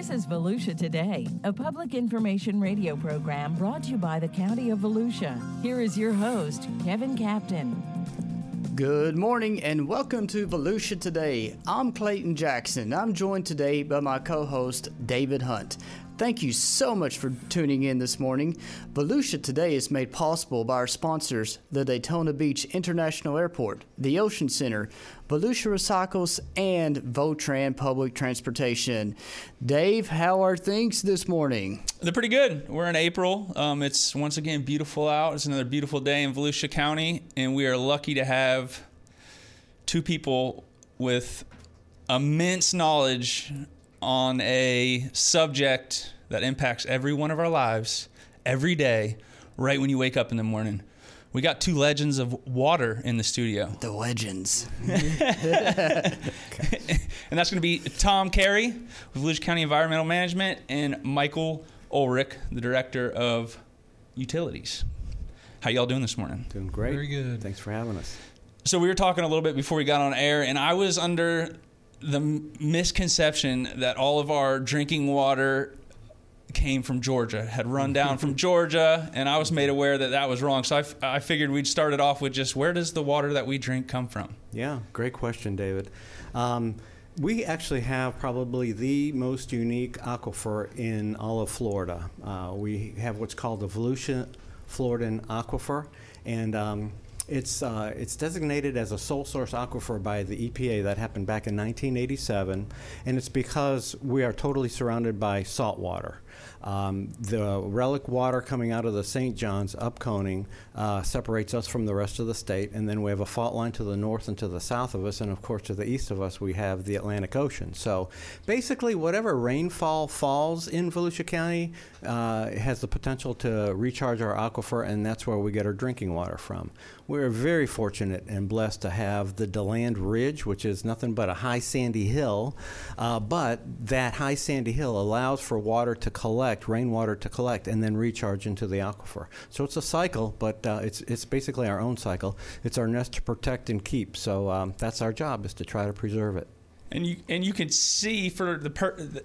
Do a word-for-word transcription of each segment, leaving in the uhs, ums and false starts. This is Volusia Today, a public information radio program brought to you by the County of Volusia. Here is your host, Kevin Captain. Good morning and welcome to Volusia Today. I'm Clayton Jackson. I'm joined today by my co-host, David Hunt. Thank you so much for tuning in this morning. Volusia Today is made possible by our sponsors, the Daytona Beach International Airport, the Ocean Center, Volusia Recycles, and Votran Public Transportation. Dave, how are things this morning? They're pretty good. We're in April. Um, it's once again beautiful out. It's another beautiful day in Volusia County, and we are lucky to have two people with immense knowledge on a subject that impacts every one of our lives every day, right when you wake up in the morning. We got two legends of water in the studio. The legends. And that's going to be Tom Carey with Volusia County Environmental Management and Michael Ulrich, the Director of Utilities. How y'all doing this morning? Doing great. Very good. Thanks for having us. So we were talking a little bit before we got on air, and I was under the misconception that all of our drinking water came from Georgia, had run down from Georgia, and I was made aware that that was wrong. So I, f- I figured we'd start it off with just, where does the water that we drink come from? Yeah, great question, David. Um, we actually have probably the most unique aquifer in all of Florida. Uh, we have what's called the Volusia Floridan aquifer, and um, it's uh, it's designated as a sole source aquifer by the E P A. That happened back in nineteen eighty-seven, and it's because we are totally surrounded by salt water. Um, the relic water coming out of the Saint John's upconing uh, separates us from the rest of the state, and then we have a fault line to the north and to the south of us, and of course to the east of us we have the Atlantic Ocean. So basically whatever rainfall falls in Volusia County uh, has the potential to recharge our aquifer, and that's where we get our drinking water from. We're very fortunate and blessed to have the DeLand Ridge, which is nothing but a high sandy hill, uh, but that high sandy hill allows for water to collect rainwater to collect and then recharge into the aquifer. So it's a cycle, but uh, it's it's basically our own cycle. It's our nest to protect and keep. So um, that's our job, is to try to preserve it. And you and you can see for the per, the,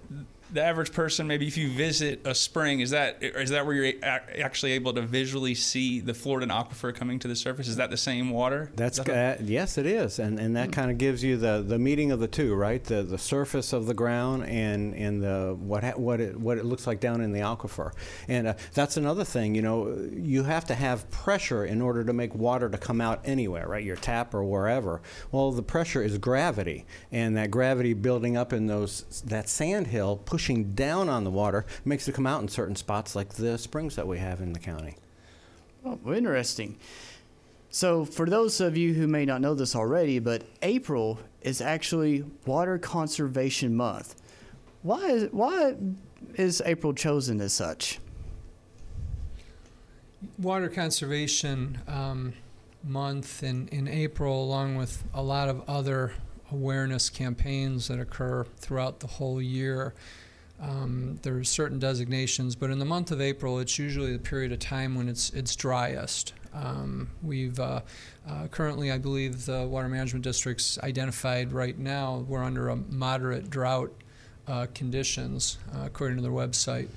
the average person, maybe if you visit a spring, is that is that where you're a- actually able to visually see the Floridan aquifer coming to the surface? Is that the same water? That's that uh, yes, it is, and and that hmm. kind of gives you the, the meeting of the two, right? The the surface of the ground and and the what ha- what it what it looks like down in the aquifer, and uh, that's another thing. You know, you have to have pressure in order to make water to come out anywhere, right? Your tap or wherever. Well, the pressure is gravity, and that gravity building up in those that sand hill, pushing down on the water, makes it come out in certain spots like the springs that we have in the county. Well, interesting. So for those of you who may not know this already, but April is actually Water Conservation Month. Why is, why is April chosen as such? Water Conservation um, Month in, in April, along with a lot of other awareness campaigns that occur throughout the whole year, Um, there are certain designations, but in the month of April, it's usually the period of time when it's it's driest. Um, we've uh, uh, currently, I believe, the Water Management District's identified right now we're under a moderate drought uh, conditions, uh, according to their website,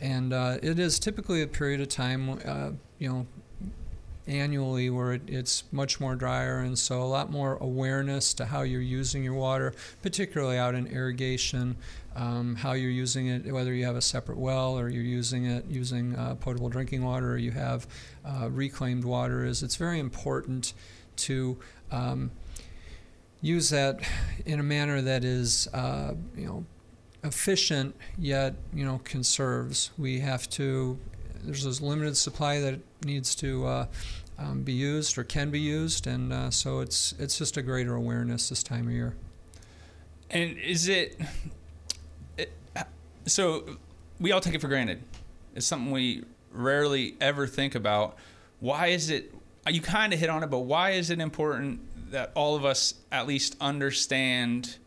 and uh, it is typically a period of time, uh, you know, annually where it, it's much more drier, and so a lot more awareness to how you're using your water, particularly out in irrigation, um, how you're using it, whether you have a separate well or you're using it using uh, potable drinking water or you have uh, reclaimed water. Is it's very important to um, use that in a manner that is uh, you know, efficient yet, you know, conserves. We have to There's this limited supply that needs to uh, um, be used or can be used, and uh, so it's it's just a greater awareness this time of year. And is it, it so we all take it for granted. It's something we rarely ever think about. Why is it, you kind of hit on it, but why is it important that all of us at least understand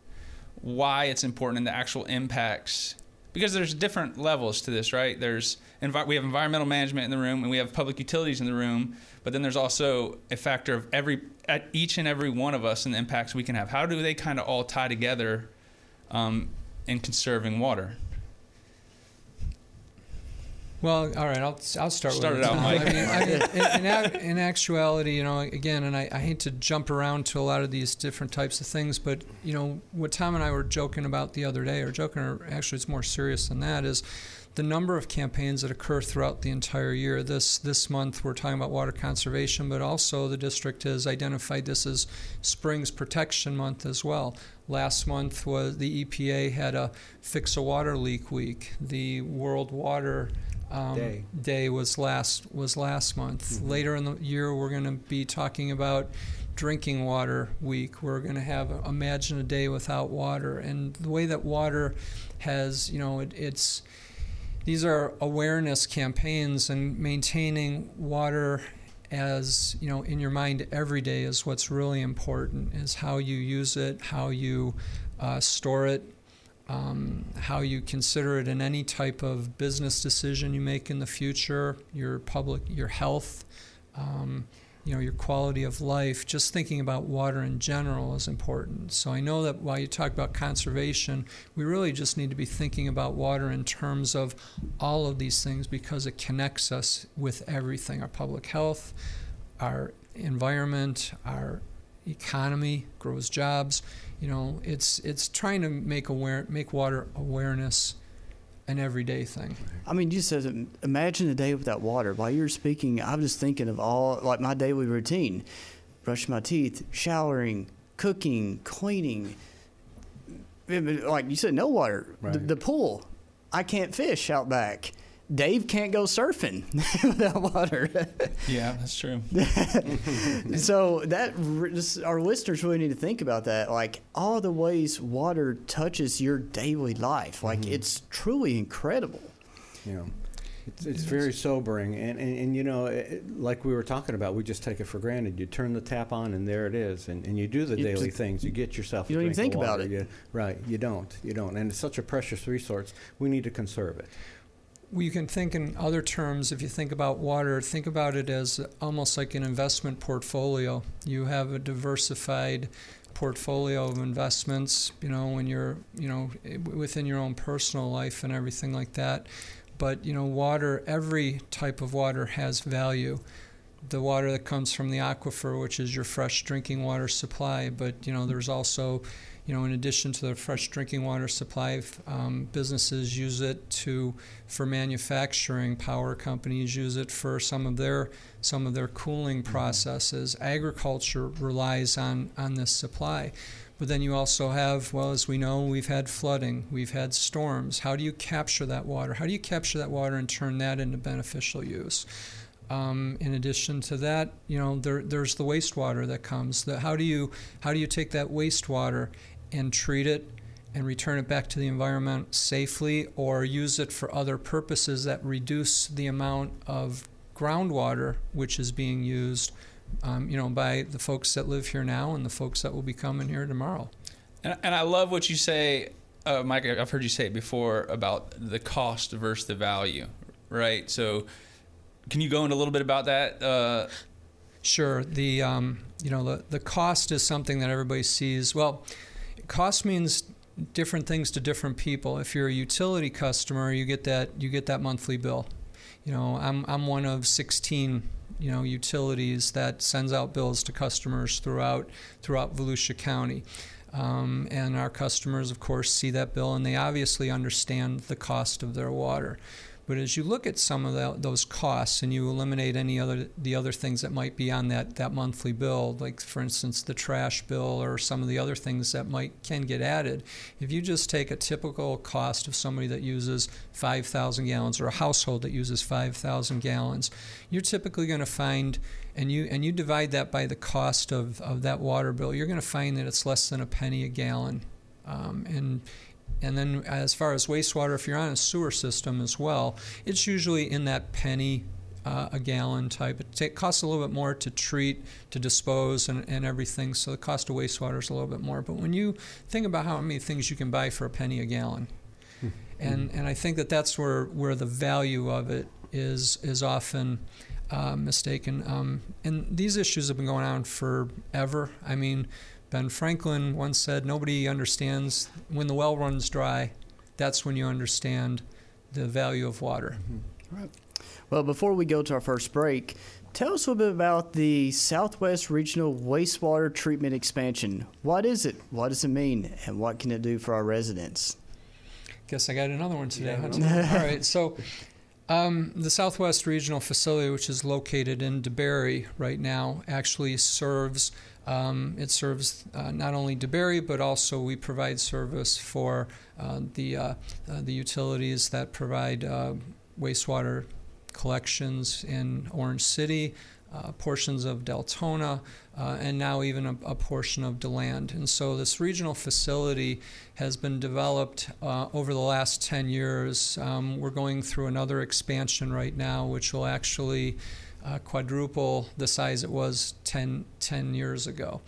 why it's important and the actual impacts? Because there's different levels to this, right? There's envi- we have environmental management in the room, and we have public utilities in the room, but then there's also a factor of every at each and every one of us and the impacts we can have. How do they kind of all tie together um, in conserving water? Well, all right, I'll, I'll start, start with it. Start it out, Mike. I mean, I, in, in, in actuality, you know, again, and I, I hate to jump around to a lot of these different types of things, but, you know, what Tom and I were joking about the other day, or joking, or actually it's more serious than that, is the number of campaigns that occur throughout the entire year. This this month we're talking about water conservation, but also the district has identified this as Springs Protection Month as well. Last month was the E P A had a Fix a Water Leak Week. The World Water um, Day. Day was last was last month. Mm-hmm. Later in the year we're going to be talking about Drinking Water Week. We're going to have Imagine a Day Without Water, and the way that water has, you know, it, it's these are awareness campaigns, and maintaining water as, you know, in your mind every day is what's really important, is how you use it, how you uh, store it, um, how you consider it in any type of business decision you make in the future, your public, your health, um, you know, your quality of life. Just thinking about water in general is important. So I know that while you talk about conservation, we really just need to be thinking about water in terms of all of these things, because it connects us with everything: our public health, our environment, our economy, grows jobs. You know, it's it's trying to make aware make water awareness an everyday thing. I mean, you said imagine a day without water. While you were speaking, I was just thinking of all, like, my daily routine: brushing my teeth, showering, cooking, cleaning. Like you said, no water. Right. The, the pool. I can't fish out back. Dave can't go surfing without water. Yeah, that's true. So that our listeners really need to think about that, like all the ways water touches your daily life. Like, mm-hmm. It's truly incredible. Yeah, it's, it's very sobering. And, and, and you know, it, like we were talking about, we just take it for granted. You turn the tap on and there it is. And, and you do the you daily just, things. You get yourself you a drink of water. You don't even think about it. You, right, you don't. You don't. And it's such a precious resource. We need to conserve it. You can think in other terms. If you think about water, think about it as almost like an investment portfolio. You have a diversified portfolio of investments, you know, when you're, you know, within your own personal life and everything like that. But, you know, water, every type of water has value. The water that comes from the aquifer, which is your fresh drinking water supply, but, you know, there's also, you know, in addition to the fresh drinking water supply, um, businesses use it to for manufacturing. Power companies use it for some of their some of their cooling processes. Mm-hmm. Agriculture relies on on this supply. But then you also have, well, as we know, we've had flooding, we've had storms. How do you capture that water? How do you capture that water and turn that into beneficial use? Um, in addition to that, you know, there, there's the wastewater that comes. The, how do you how do you take that wastewater and treat it and return it back to the environment safely, or use it for other purposes that reduce the amount of groundwater which is being used, um, you know, by the folks that live here now and the folks that will be coming here tomorrow. And, and I love what you say, uh, Mike. I've heard you say it before about the cost versus the value, right? So can you go into a little bit about that? Uh, sure. The um, you know the, the cost is something that everybody sees. Well, cost means different things to different people. If you're a utility customer, you get that you get that monthly bill. You know, I'm I'm one of sixteen you know utilities that sends out bills to customers throughout throughout Volusia County. Um, and our customers, of course, see that bill and they obviously understand the cost of their water. But as you look at some of the, those costs and you eliminate any other the other things that might be on that, that monthly bill, like, for instance, the trash bill or some of the other things that might can get added, if you just take a typical cost of somebody that uses five thousand gallons or a household that uses five thousand gallons, you're typically going to find, and you and you divide that by the cost of, of that water bill, you're going to find that it's less than a penny a gallon. Um, and And then as far as wastewater, if you're on a sewer system as well, it's usually in that penny uh, a gallon type. It t- costs a little bit more to treat, to dispose, and, and everything, so the cost of wastewater is a little bit more. But when you think about how many things you can buy for a penny a gallon, mm-hmm. and and I think that that's where, where the value of it is is often uh, mistaken. Um, and these issues have been going on forever. I mean, Ben Franklin once said, nobody understands when the well runs dry, that's when you understand the value of water. All right. Well, before we go to our first break, tell us a little bit about the Southwest Regional Wastewater Treatment expansion. What is it? What does it mean? And what can it do for our residents? Guess I got another one today. Yeah. All right. So um, the Southwest Regional Facility, which is located in DeBerry right now, actually serves, um, it serves uh, not only DeBerry, but also we provide service for uh, the, uh, uh, the utilities that provide uh, wastewater collections in Orange City, uh, portions of Deltona, uh, and now even a, a portion of DeLand. And so this regional facility has been developed uh, over the last ten years. Um, we're going through another expansion right now, which will actually uh, quadruple the size it was ten years ago.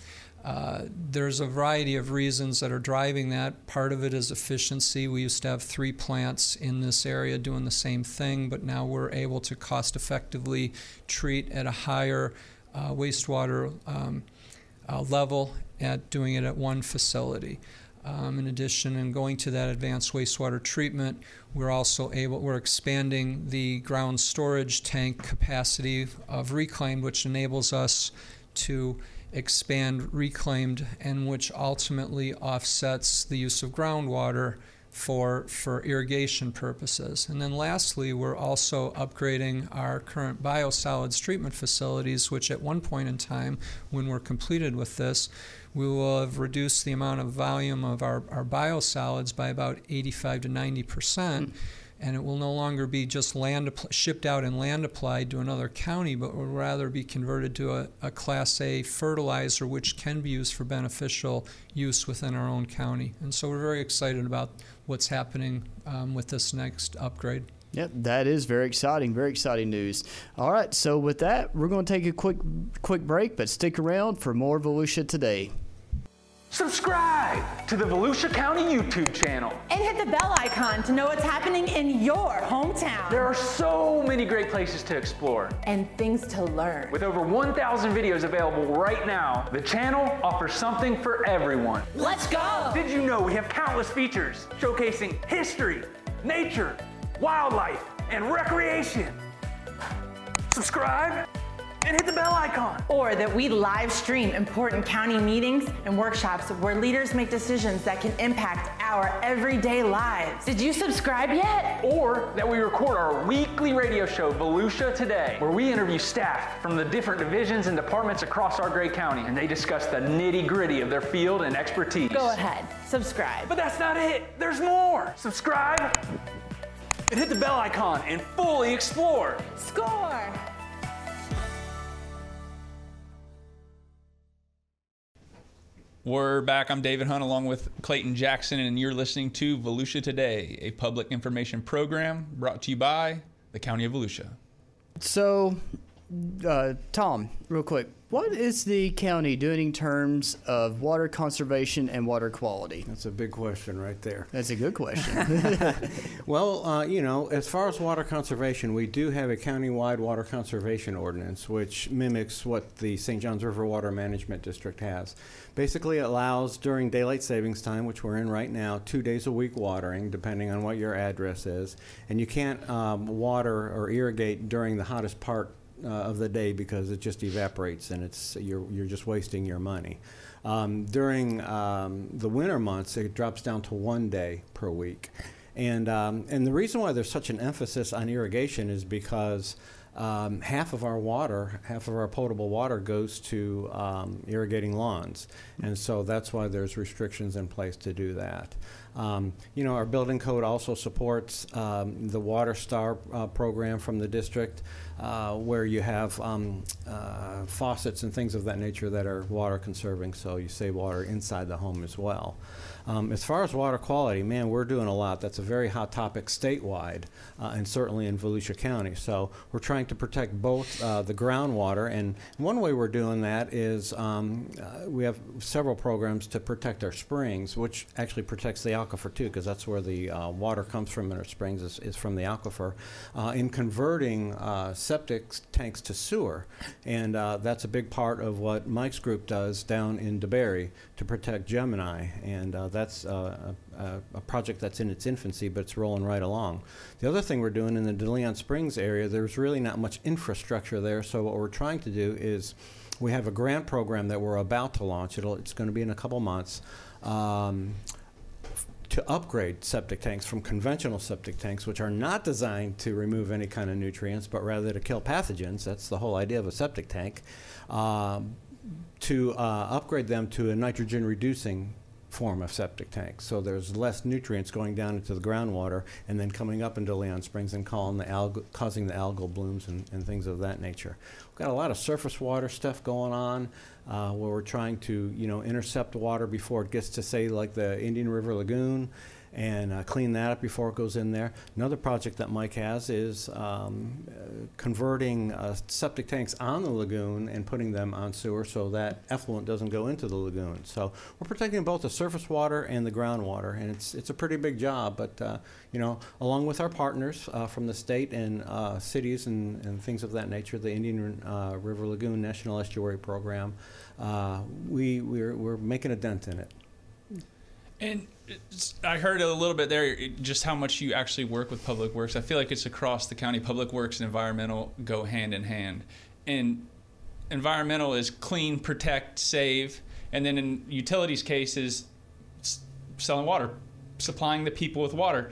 Uh, there's a variety of reasons that are driving that. Part of it is efficiency. We used to have three plants in this area doing the same thing, but now we're able to cost effectively treat at a higher uh, wastewater um, uh, level at doing it at one facility. Um, in addition, in going to that advanced wastewater treatment, we're also able, we're expanding the ground storage tank capacity of reclaimed, which enables us to expand reclaimed, and which ultimately offsets the use of groundwater for for irrigation purposes. And then lastly, we're also upgrading our current biosolids treatment facilities, which at one point in time, when we're completed with this, we will have reduced the amount of volume of our, our biosolids by about eighty-five to ninety percent. And it will no longer be just land shipped out and land applied to another county, but will rather be converted to a, a Class A fertilizer, which can be used for beneficial use within our own county. And so we're very excited about what's happening um, with this next upgrade. Yep, that is very exciting, very exciting news. All right, so with that, we're going to take a quick, quick break, but stick around for more Volusia Today. Subscribe to the Volusia County YouTube channel. And hit the bell icon to know what's happening in your hometown. There are so many great places to explore. And things to learn. With over one thousand videos available right now, the channel offers something for everyone. Let's go! Did you know we have countless features showcasing history, nature, wildlife, and recreation? Subscribe and hit the bell icon. Or that we live stream important county meetings and workshops where leaders make decisions that can impact our everyday lives. Did you subscribe yet? Or that we record our weekly radio show, Volusia Today, where we interview staff from the different divisions and departments across our great county, and they discuss the nitty-gritty of their field and expertise. Go ahead, subscribe. But that's not it, there's more. Subscribe and hit the bell icon and fully explore. Score! We're back. I'm David Hunt along with Clayton Jackson, and you're listening to Volusia Today, a public information program brought to you by the County of Volusia. So, uh, Tom, real quick, what is the county doing in terms of water conservation and water quality? That's a big question right there. That's a good question. Well, uh, you know, as far as water conservation, we do have a county-wide water conservation ordinance, which mimics what the Saint John's River Water Management District has. Basically, it allows during daylight savings time, which we're in right now, two days a week watering, depending on what your address is. And you can't um, water or irrigate during the hottest part Uh, of the day, because it just evaporates and it's you're you're just wasting your money. Um, during um, the winter months, it drops down to one day per week, and um, and the reason why there's such an emphasis on irrigation is because um, half of our water, half of our potable water, goes to um, irrigating lawns, and so that's why there's restrictions in place to do that. Um, you know, our building code also supports um, the Water Star uh, program from the district, uh, where you have um, uh, faucets and things of that nature that are water conserving, so you save water inside the home as well. Um, as far as water quality, man, we're doing a lot. That's a very hot topic statewide, uh, and certainly in Volusia County. So we're trying to protect both uh, the groundwater, and one way we're doing that is um, uh, we have several programs to protect our springs, which actually protects the alkaline aquifer too, because that's where the uh, water comes from in our springs, is, is from the aquifer, uh, in converting uh, septic tanks to sewer. And uh, that's a big part of what Mike's group does down in DeBerry to protect Gemini. And uh, that's uh, a, a project that's in its infancy, but it's rolling right along. The other thing we're doing in the De Leon Springs area, there's really not much infrastructure there. So what we're trying to do is we have a grant program that we're about to launch. It'll, it's going to be in a couple months. Um, to upgrade septic tanks from conventional septic tanks, which are not designed to remove any kind of nutrients, but rather to kill pathogens. That's the whole idea of a septic tank. Uh, to uh, upgrade them to a nitrogen-reducing form of septic tank. So there's less nutrients going down into the groundwater and then coming up into Leon Springs and calling the alg causing the algal blooms and, and things of that nature. We've got a lot of surface water stuff going on uh, where we're trying to, you know, intercept water before it gets to, say, like the Indian River Lagoon, and uh, clean that up before it goes in there. Another project that Mike has is um, uh, converting uh, septic tanks on the lagoon and putting them on sewer so that effluent doesn't go into the lagoon. So we're protecting both the surface water and the groundwater, and it's it's a pretty big job. But uh, you know, along with our partners uh, from the state and uh, cities and, and things of that nature, the Indian uh, River Lagoon National Estuary Program, uh, we we're, we're making a dent in it. And I heard a little bit there just how much you actually work with Public Works. I feel like it's across the county. Public Works and environmental go hand in hand. And environmental is clean, protect, save. And then in utilities cases, selling water, supplying the people with water.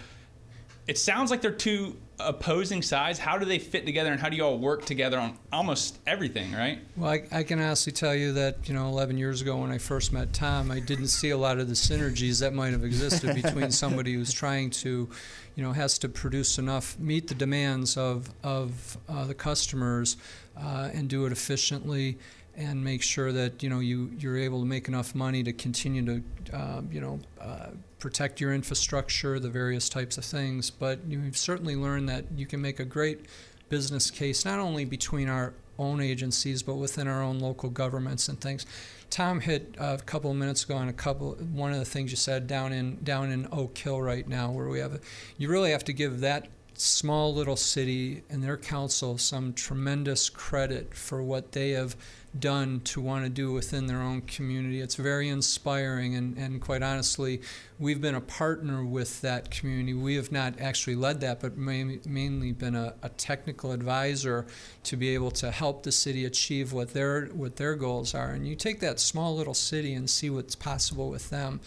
It sounds like they're two opposing sides. How do they fit together, and how do you all work together on almost everything, right? Well, I, I can honestly tell you that, you know, eleven years ago when I first met Tom, I didn't see a lot of the synergies that might have existed between somebody who's trying to, you know, has to produce enough, meet the demands of, of uh, the customers uh, and do it efficiently and make sure that, you know, you, you're able to make enough money to continue to, uh, you know, uh, protect your infrastructure, the various types of things. But you've certainly learned that you can make a great business case, not only between our own agencies, but within our own local governments and things. Tom hit uh, a couple of minutes ago on a couple, one of the things you said down in, down in Oak Hill right now, where we have, a, you really have to give that small little city and their council some tremendous credit for what they have done to want to do within their own community. It's very inspiring, and, and quite honestly, we've been a partner with that community. We have not actually led that, but ma- mainly been a, a technical advisor to be able to help the city achieve what their what their goals are. And you take that small little city and see what's possible with them.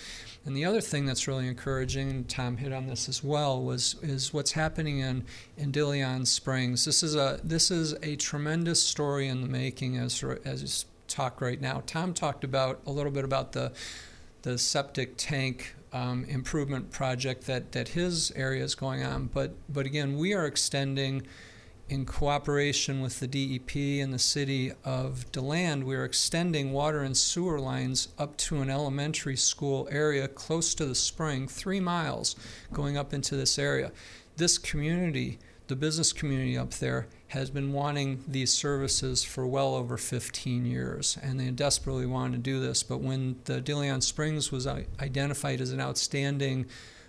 And the other thing that's really encouraging, and Tom hit on this as well, was is what's happening in, in De Leon Springs. This is a this is a tremendous story in the making as as we talk right now. Tom talked about a little bit about the the septic tank um, improvement project that that his area is going on, but but again, we are extending, in cooperation with the D E P and the city of DeLand, we are extending water and sewer lines up to an elementary school area close to the spring, three miles going up into this area. This community, the business community up there, has been wanting these services for well over fifteen years, and they desperately wanted to do this. But when the De Leon Springs was identified as an outstanding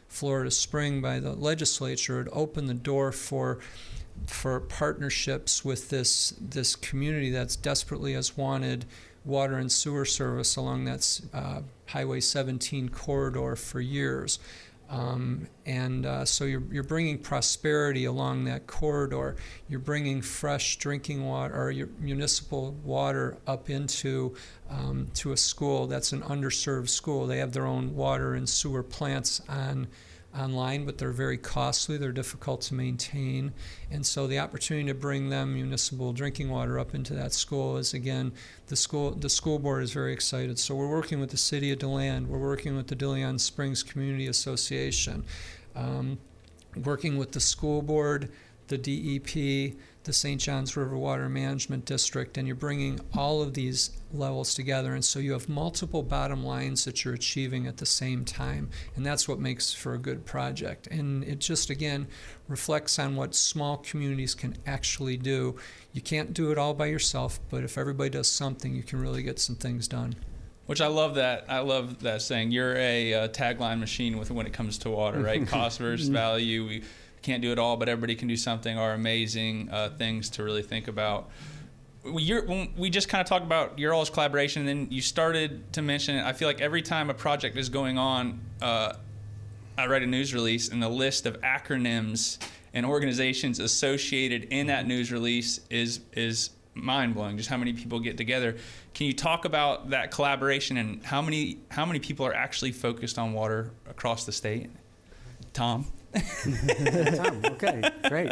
Florida spring by the legislature, it opened the door for for partnerships with this this community that's desperately has wanted water and sewer service along that uh, Highway seventeen corridor for years. Um, and uh, so you're, you're bringing prosperity along that corridor. You're bringing fresh drinking water or your municipal water up into um, to a school that's an underserved school. They have their own water and sewer plants on online, but they're very costly, they're difficult to maintain, and so the opportunity to bring them municipal drinking water up into that school is, again, the school the school board is very excited. So we're working with the city of DeLand, we're working with the De Leon Springs Community Association, um, working with the school board, the D E P, the Saint John's River Water Management District, and you're bringing all of these levels together, and so you have multiple bottom lines that you're achieving at the same time, and that's what makes for a good project. And it just, again, reflects on what small communities can actually do. You can't do it all by yourself, but if everybody does something, you can really get some things done. Which I love that. I love that saying. You're a uh, tagline machine with when it comes to water, right? Cost versus value. We can't do it all, but everybody can do something. Are amazing uh, things to really think about. You're, when we just kind of talked about your all's collaboration, and then you started to mention it. I feel like every time a project is going on, uh, I write a news release, and the list of acronyms and organizations associated in that news release is is mind-blowing, just how many people get together. Can you talk about that collaboration and how many how many people are actually focused on water across the state? Tom? Tom, okay, great.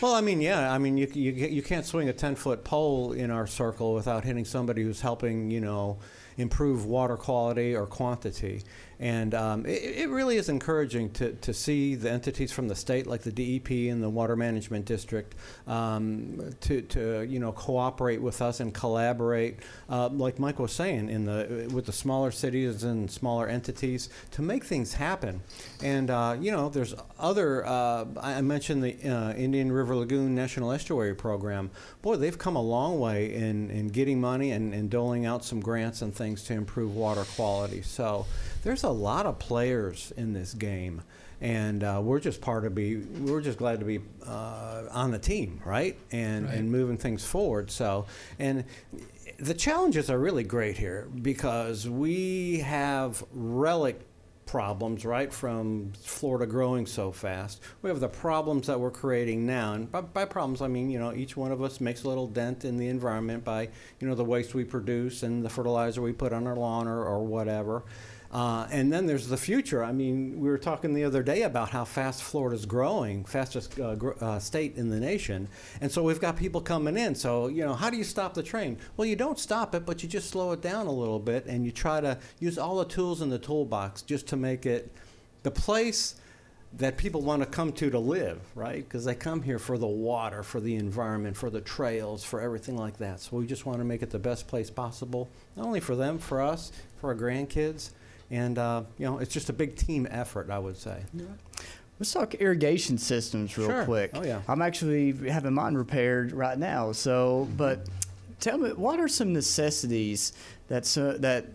Well, I mean, yeah, I mean, you, you, you can't swing a ten-foot pole in our circle without hitting somebody who's helping, you know, improve water quality or quantity. And um, it, it really is encouraging to, to see the entities from the state, like the D E P and the Water Management District, um, to, to you know cooperate with us and collaborate, uh, like Mike was saying, in the with the smaller cities and smaller entities to make things happen. And uh, you know, there's other. Uh, I mentioned the uh, Indian River Lagoon National Estuary Program. Boy, they've come a long way in in getting money and, and doling out some grants and things to improve water quality. So there's a lot of players in this game, and uh, we're just part of be we're just glad to be uh, on the team, right? And right. and moving things forward. So, and the challenges are really great here because we have relic problems, right, from Florida growing so fast. We have the problems that we're creating now, and by, by problems I mean, you know, each one of us makes a little dent in the environment by, you know, the waste we produce and the fertilizer we put on our lawn or, or whatever. Uh, and then there's the future. I mean, we were talking the other day about how fast Florida's growing, fastest uh, gr uh, state in the nation. And so we've got people coming in. So, you know, how do you stop the train? Well, you don't stop it, but you just slow it down a little bit, and you try to use all the tools in the toolbox just to make it the place that people want to come to to live, right? Because they come here for the water, for the environment, for the trails, for everything like that. So we just want to make it the best place possible, not only for them, for us, for our grandkids. And, uh, you know, it's just a big team effort, I would say. Yeah. Let's talk irrigation systems real sure. quick. Oh, yeah. I'm actually having mine repaired right now. So, but tell me, what are some necessities that's, uh, that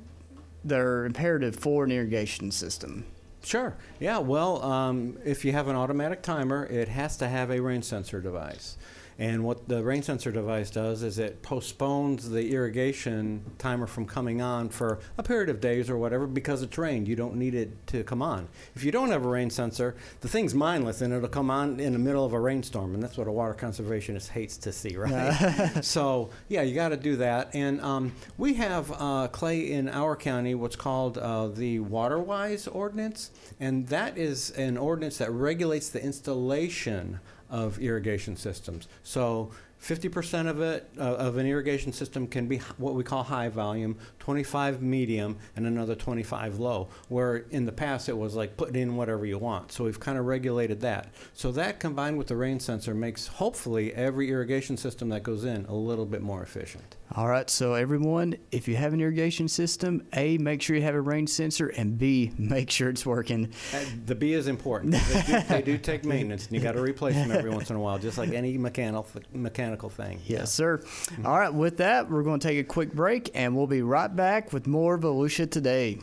they're imperative for an irrigation system? Sure. Yeah, well, um, if you have an automatic timer, it has to have a rain sensor device. And what the rain sensor device does is it postpones the irrigation timer from coming on for a period of days or whatever because it's rained. You don't need it to come on. If you don't have a rain sensor, the thing's mindless and it'll come on in the middle of a rainstorm, and that's what a water conservationist hates to see, right? So, yeah, you got to do that. And um, we have, uh, Clay, in our county, what's called uh, the WaterWise ordinance, and that is an ordinance that regulates the installation of irrigation systems. So fifty percent of it uh, of an irrigation system can be what we call high volume, twenty-five medium, and another twenty-five low, where in the past it was like put in whatever you want. So we've kind of regulated that. So that combined with the rain sensor makes hopefully every irrigation system that goes in a little bit more efficient. All right, so everyone, if you have an irrigation system, A, make sure you have a rain sensor, and B, make sure it's working. Uh, the B is important. They do, they do take maintenance, and you got to replace them every once in a while, just like any mechanical mechanical thing. Yes, yeah. sir. All right, with that, we're going to take a quick break, and we'll be right back with more Volusia Today.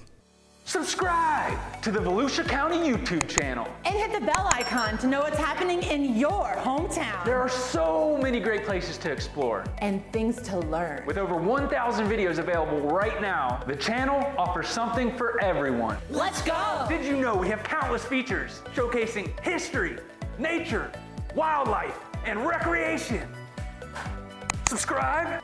Subscribe to the Volusia County YouTube channel. And hit the bell icon to know what's happening in your hometown. There are so many great places to explore. And things to learn. With over one thousand videos available right now, the channel offers something for everyone. Let's go! Did you know we have countless features showcasing history, nature, wildlife, and recreation? Subscribe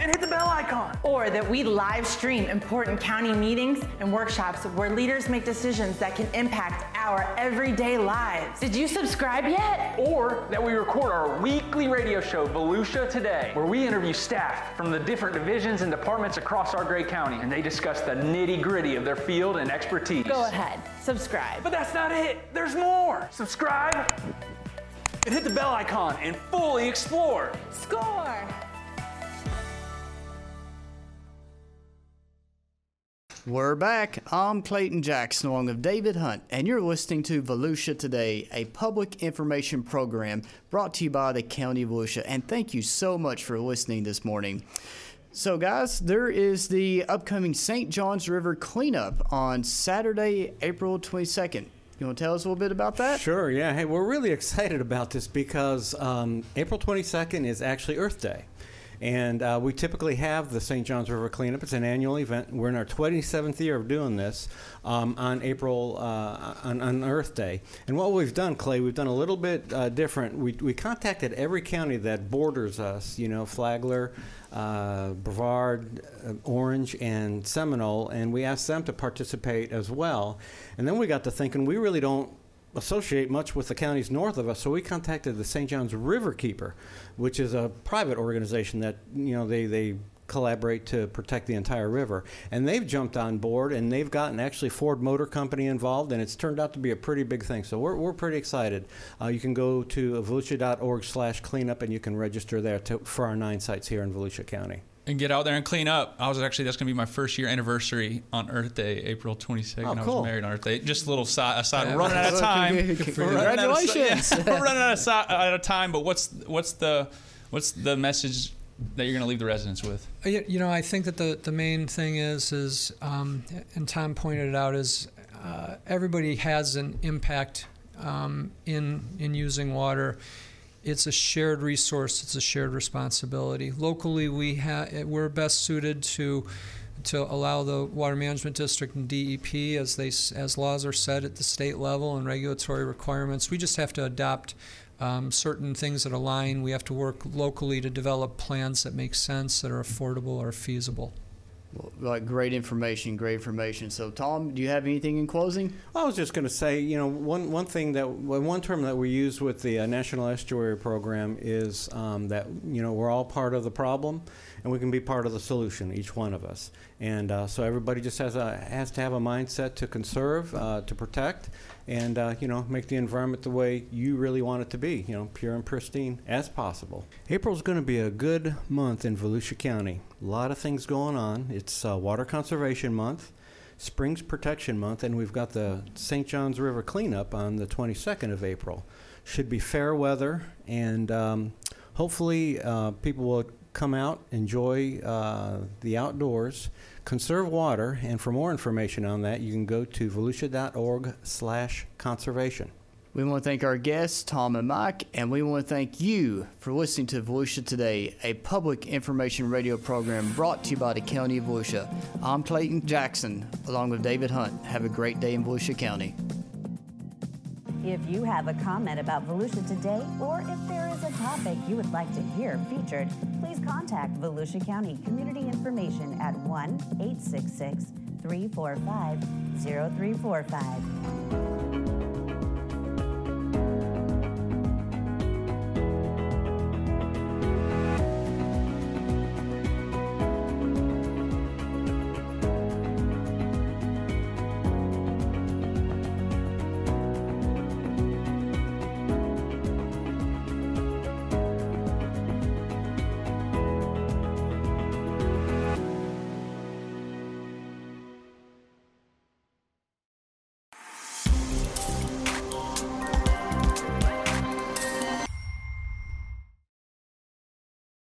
and hit the bell icon. Or that we live stream important county meetings and workshops where leaders make decisions that can impact our everyday lives. Did you subscribe yet? Or that we record our weekly radio show, Volusia Today, where we interview staff from the different divisions and departments across our great county, and they discuss the nitty-gritty of their field and expertise. Go ahead, subscribe. But that's not it, there's more. Subscribe and hit the bell icon and fully explore. Score! We're back. I'm Clayton Jackson, along with David Hunt, and you're listening to Volusia Today, a public information program brought to you by the County of Volusia, and thank you so much for listening this morning. So, guys, there is the upcoming Saint John's River cleanup on Saturday, April twenty-second. You want to tell us a little bit about that? Sure, yeah. Hey, we're really excited about this because um, April twenty-second is actually Earth Day. And uh, we typically have the Saint Johns River cleanup. It's an annual event. We're in our twenty-seventh year of doing this um, on April uh, on, on Earth Day. And what we've done, Clay, we've done a little bit uh, different. We we contacted every county that borders us. You know, Flagler, uh, Brevard, uh, Orange, and Seminole, and we asked them to participate as well. And then we got to thinking, we really don't associate much with the counties north of us, so we contacted the Saint John's River Keeper, which is a private organization that, you know, they they collaborate to protect the entire river, and they've jumped on board, and they've gotten actually Ford Motor Company involved, and it's turned out to be a pretty big thing. So we're, we're pretty excited. Uh, you can go to volusia dot org slash cleanup and you can register there to, for our nine sites here in Volusia County. And get out there and clean up. I was actually, that's going to be my first year anniversary on Earth Day, April twenty-second. Oh, cool. I was married on Earth Day. Just a little side, aside, yeah, running out of time. Congratulations. We're running out of, yeah, we're running out of, out of time, but what's what's the what's the message that you're going to leave the residents with? You know, I think that the, the main thing is, is um, and Tom pointed it out, is uh, everybody has an impact um, in in using water. It's a shared resource. It's a shared responsibility. Locally, we ha- we're best suited to to allow the Water Management District and D E P, as they as laws are set at the state level and regulatory requirements. We just have to adopt um, certain things that align. We have to work locally to develop plans that make sense, that are affordable or feasible. Like great information, great information. So, Tom, do you have anything in closing? I was just going to say, you know, one one thing that one term that we use with the uh, National Estuary Program is um, that, you know, we're all part of the problem, and we can be part of the solution, each one of us. And uh, so everybody just has a has to have a mindset to conserve, uh, to protect, and uh, you know, make the environment the way you really want it to be, you know, pure and pristine as possible. April's going to be a good month in Volusia County. A lot of things going on. It's uh, Water Conservation Month, Springs Protection Month, and we've got the Saint Johns River cleanup on the twenty-second of April. Should be fair weather, and um, hopefully uh, people will come out, enjoy uh, the outdoors, conserve water, and for more information on that, you can go to volusia dot org slash conservation. We want to thank our guests, Tom and Mike, and we want to thank you for listening to Volusia Today, a public information radio program brought to you by the County of Volusia. I'm Clayton Jackson, along with David Hunt. Have a great day in Volusia County. If you have a comment about Volusia Today, or if there is a topic you would like to hear featured, please contact Volusia County Community Information at one eight six six, three four five, zero three four five.